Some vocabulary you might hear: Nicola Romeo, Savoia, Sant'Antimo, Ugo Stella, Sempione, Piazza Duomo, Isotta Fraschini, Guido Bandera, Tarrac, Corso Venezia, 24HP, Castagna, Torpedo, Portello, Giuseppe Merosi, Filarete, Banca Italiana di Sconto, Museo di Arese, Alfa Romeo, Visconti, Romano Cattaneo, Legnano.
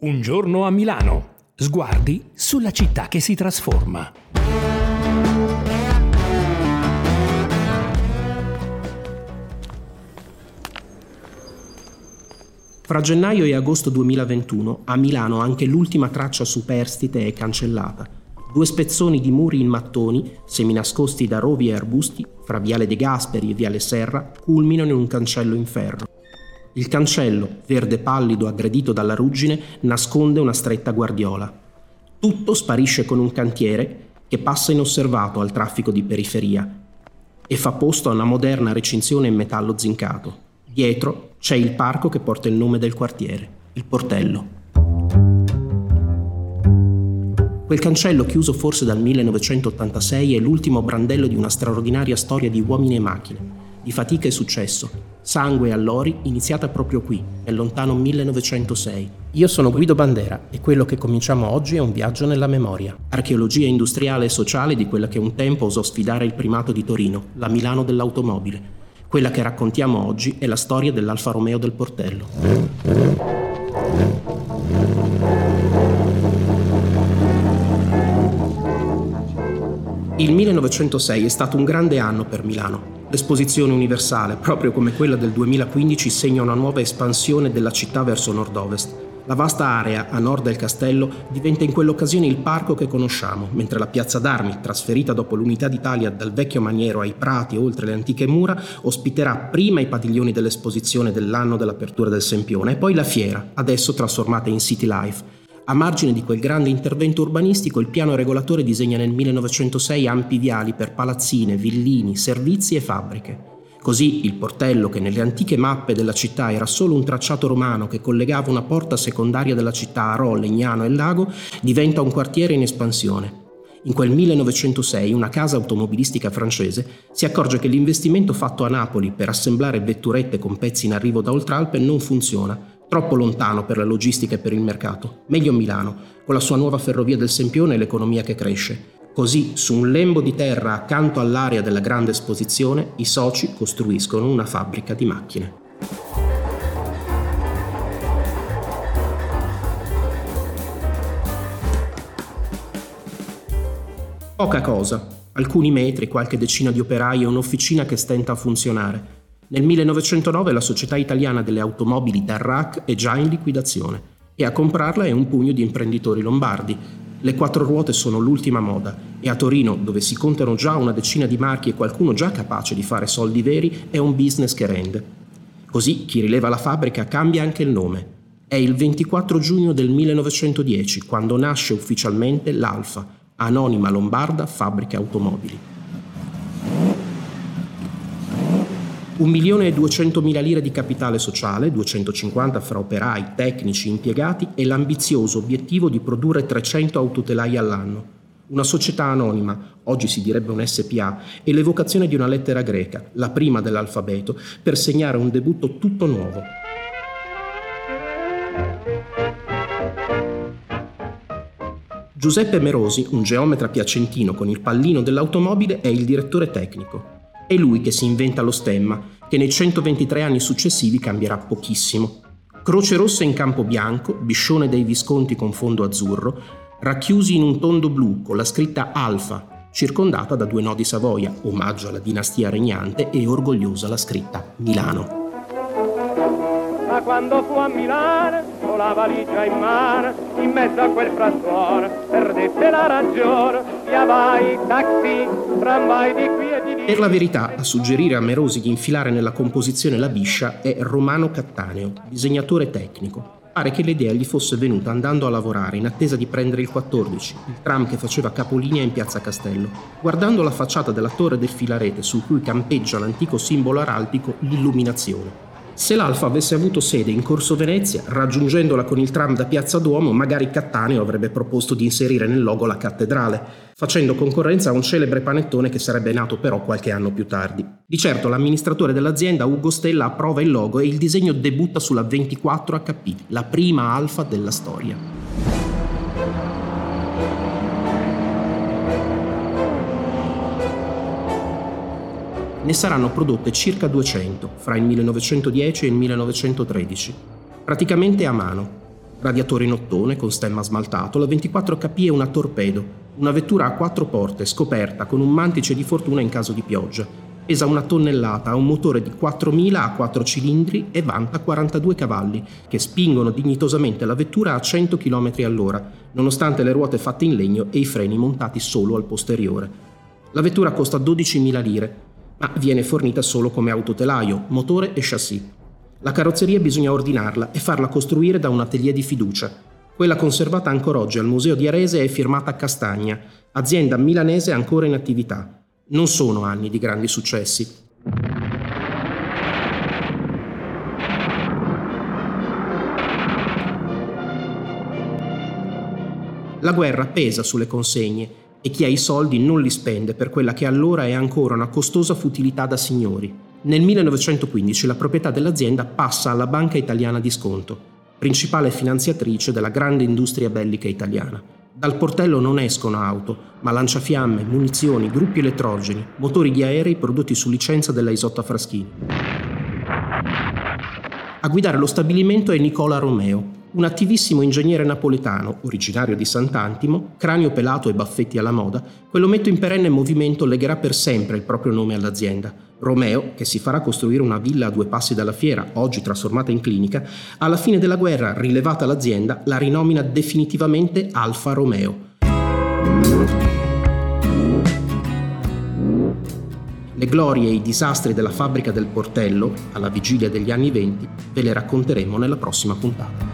Un giorno a Milano. Sguardi sulla città che si trasforma. Fra gennaio e agosto 2021, a Milano anche l'ultima traccia superstite è cancellata. Due spezzoni di muri in mattoni, seminascosti da rovi e arbusti, fra Viale De Gasperi e Viale Serra, culminano in un cancello in ferro. Il cancello, verde pallido aggredito dalla ruggine, nasconde una stretta guardiola. Tutto sparisce con un cantiere che passa inosservato al traffico di periferia e fa posto a una moderna recinzione in metallo zincato. Dietro c'è il parco che porta il nome del quartiere, il Portello. Quel cancello chiuso forse dal 1986 è l'ultimo brandello di una straordinaria storia di uomini e macchine, di fatica e successo, sangue e allori, iniziata proprio qui, nel lontano 1906. Io sono Guido Bandera e quello che cominciamo oggi è un viaggio nella memoria. Archeologia industriale e sociale di quella che un tempo osò sfidare il primato di Torino, la Milano dell'automobile. Quella che raccontiamo oggi è la storia dell'Alfa Romeo del Portello. Il 1906 è stato un grande anno per Milano. L'esposizione universale, proprio come quella del 2015, segna una nuova espansione della città verso nord-ovest. La vasta area a nord del castello diventa in quell'occasione il parco che conosciamo, mentre la piazza d'armi, trasferita dopo l'Unità d'Italia dal vecchio maniero ai prati e oltre le antiche mura, ospiterà prima i padiglioni dell'esposizione dell'anno dell'apertura del Sempione e poi la fiera, adesso trasformata in City Life. A margine di quel grande intervento urbanistico, il piano regolatore disegna nel 1906 ampi viali per palazzine, villini, servizi e fabbriche. Così il Portello, che nelle antiche mappe della città era solo un tracciato romano che collegava una porta secondaria della città a Rol, Legnano e Lago, diventa un quartiere in espansione. In quel 1906 una casa automobilistica francese si accorge che l'investimento fatto a Napoli per assemblare vetturette con pezzi in arrivo da Oltralpe non funziona. Troppo lontano per la logistica e per il mercato. Meglio Milano, con la sua nuova ferrovia del Sempione e l'economia che cresce. Così, su un lembo di terra accanto all'area della grande esposizione, i soci costruiscono una fabbrica di macchine. Poca cosa. Alcuni metri, qualche decina di operai e un'officina che stenta a funzionare. Nel 1909 la Società Italiana delle Automobili Tarrac è già in liquidazione e a comprarla è un pugno di imprenditori lombardi. Le quattro ruote sono l'ultima moda e a Torino, dove si contano già una decina di marchi e qualcuno già capace di fare soldi veri, è un business che rende. Così chi rileva la fabbrica cambia anche il nome. È il 24 giugno del 1910 quando nasce ufficialmente l'Alfa, Anonima Lombarda Fabbrica Automobili. 1.200.000 lire di capitale sociale, 250 fra operai, tecnici, impiegati e l'ambizioso obiettivo di produrre 300 autotelai all'anno. Una società anonima, oggi si direbbe un SPA, e l'evocazione di una lettera greca, la prima dell'alfabeto, per segnare un debutto tutto nuovo. Giuseppe Merosi, un geometra piacentino con il pallino dell'automobile, è il direttore tecnico. È lui che si inventa lo stemma, che nei 123 anni successivi cambierà pochissimo. Croce rossa in campo bianco, biscione dei Visconti con fondo azzurro, racchiusi in un tondo blu con la scritta Alfa, circondata da due nodi Savoia, omaggio alla dinastia regnante e orgogliosa la scritta Milano. Ma quando fu a Milano, con la valigia in mano, in mezzo a quel frastuono, perdette la ragione, via vai, taxi, tramvai di qui e di lì. Per la verità, a suggerire a Merosi di infilare nella composizione la biscia è Romano Cattaneo, disegnatore tecnico. Pare che l'idea gli fosse venuta andando a lavorare in attesa di prendere il 14, il tram che faceva capolinea in Piazza Castello. Guardando la facciata della torre del Filarete, su cui campeggia l'antico simbolo araldico, l'illuminazione. Se l'Alfa avesse avuto sede in Corso Venezia, raggiungendola con il tram da Piazza Duomo, magari Cattaneo avrebbe proposto di inserire nel logo la cattedrale, facendo concorrenza a un celebre panettone che sarebbe nato però qualche anno più tardi. Di certo l'amministratore dell'azienda, Ugo Stella, approva il logo e il disegno debutta sulla 24HP, la prima Alfa della storia. Ne saranno prodotte circa 200 fra il 1910 e il 1913, praticamente a mano. radiatore in ottone con stemma smaltato, la 24HP è una Torpedo, una vettura a 4 porte scoperta con un mantice di fortuna in caso di pioggia. Pesa 1 tonnellata, ha un motore di 4.000 a 4 cilindri e vanta 42 cavalli, che spingono dignitosamente la vettura a 100 km all'ora, nonostante le ruote fatte in legno e i freni montati solo al posteriore. La vettura costa 12.000 lire, ma viene fornita solo come autotelaio, motore e chassis. La carrozzeria bisogna ordinarla e farla costruire da un atelier di fiducia. Quella conservata ancora oggi al Museo di Arese è firmata Castagna, azienda milanese ancora in attività. Non sono anni di grandi successi. La guerra pesa sulle consegne e chi ha i soldi non li spende per quella che allora è ancora una costosa futilità da signori. Nel 1915 la proprietà dell'azienda passa alla Banca Italiana di Sconto, principale finanziatrice della grande industria bellica italiana. Dal Portello non escono auto, ma lanciafiamme, munizioni, gruppi elettrogeni, motori di aerei prodotti su licenza della Isotta Fraschini. A guidare lo stabilimento è Nicola Romeo, un attivissimo ingegnere napoletano, originario di Sant'Antimo, cranio pelato e baffetti alla moda, quell'ometto in perenne movimento legherà per sempre il proprio nome all'azienda. Romeo, che si farà costruire una villa a 2 passi dalla fiera, oggi trasformata in clinica, alla fine della guerra, rilevata l'azienda, la rinomina definitivamente Alfa Romeo. Le glorie e i disastri della fabbrica del Portello, alla vigilia degli anni 20, ve le racconteremo nella prossima puntata.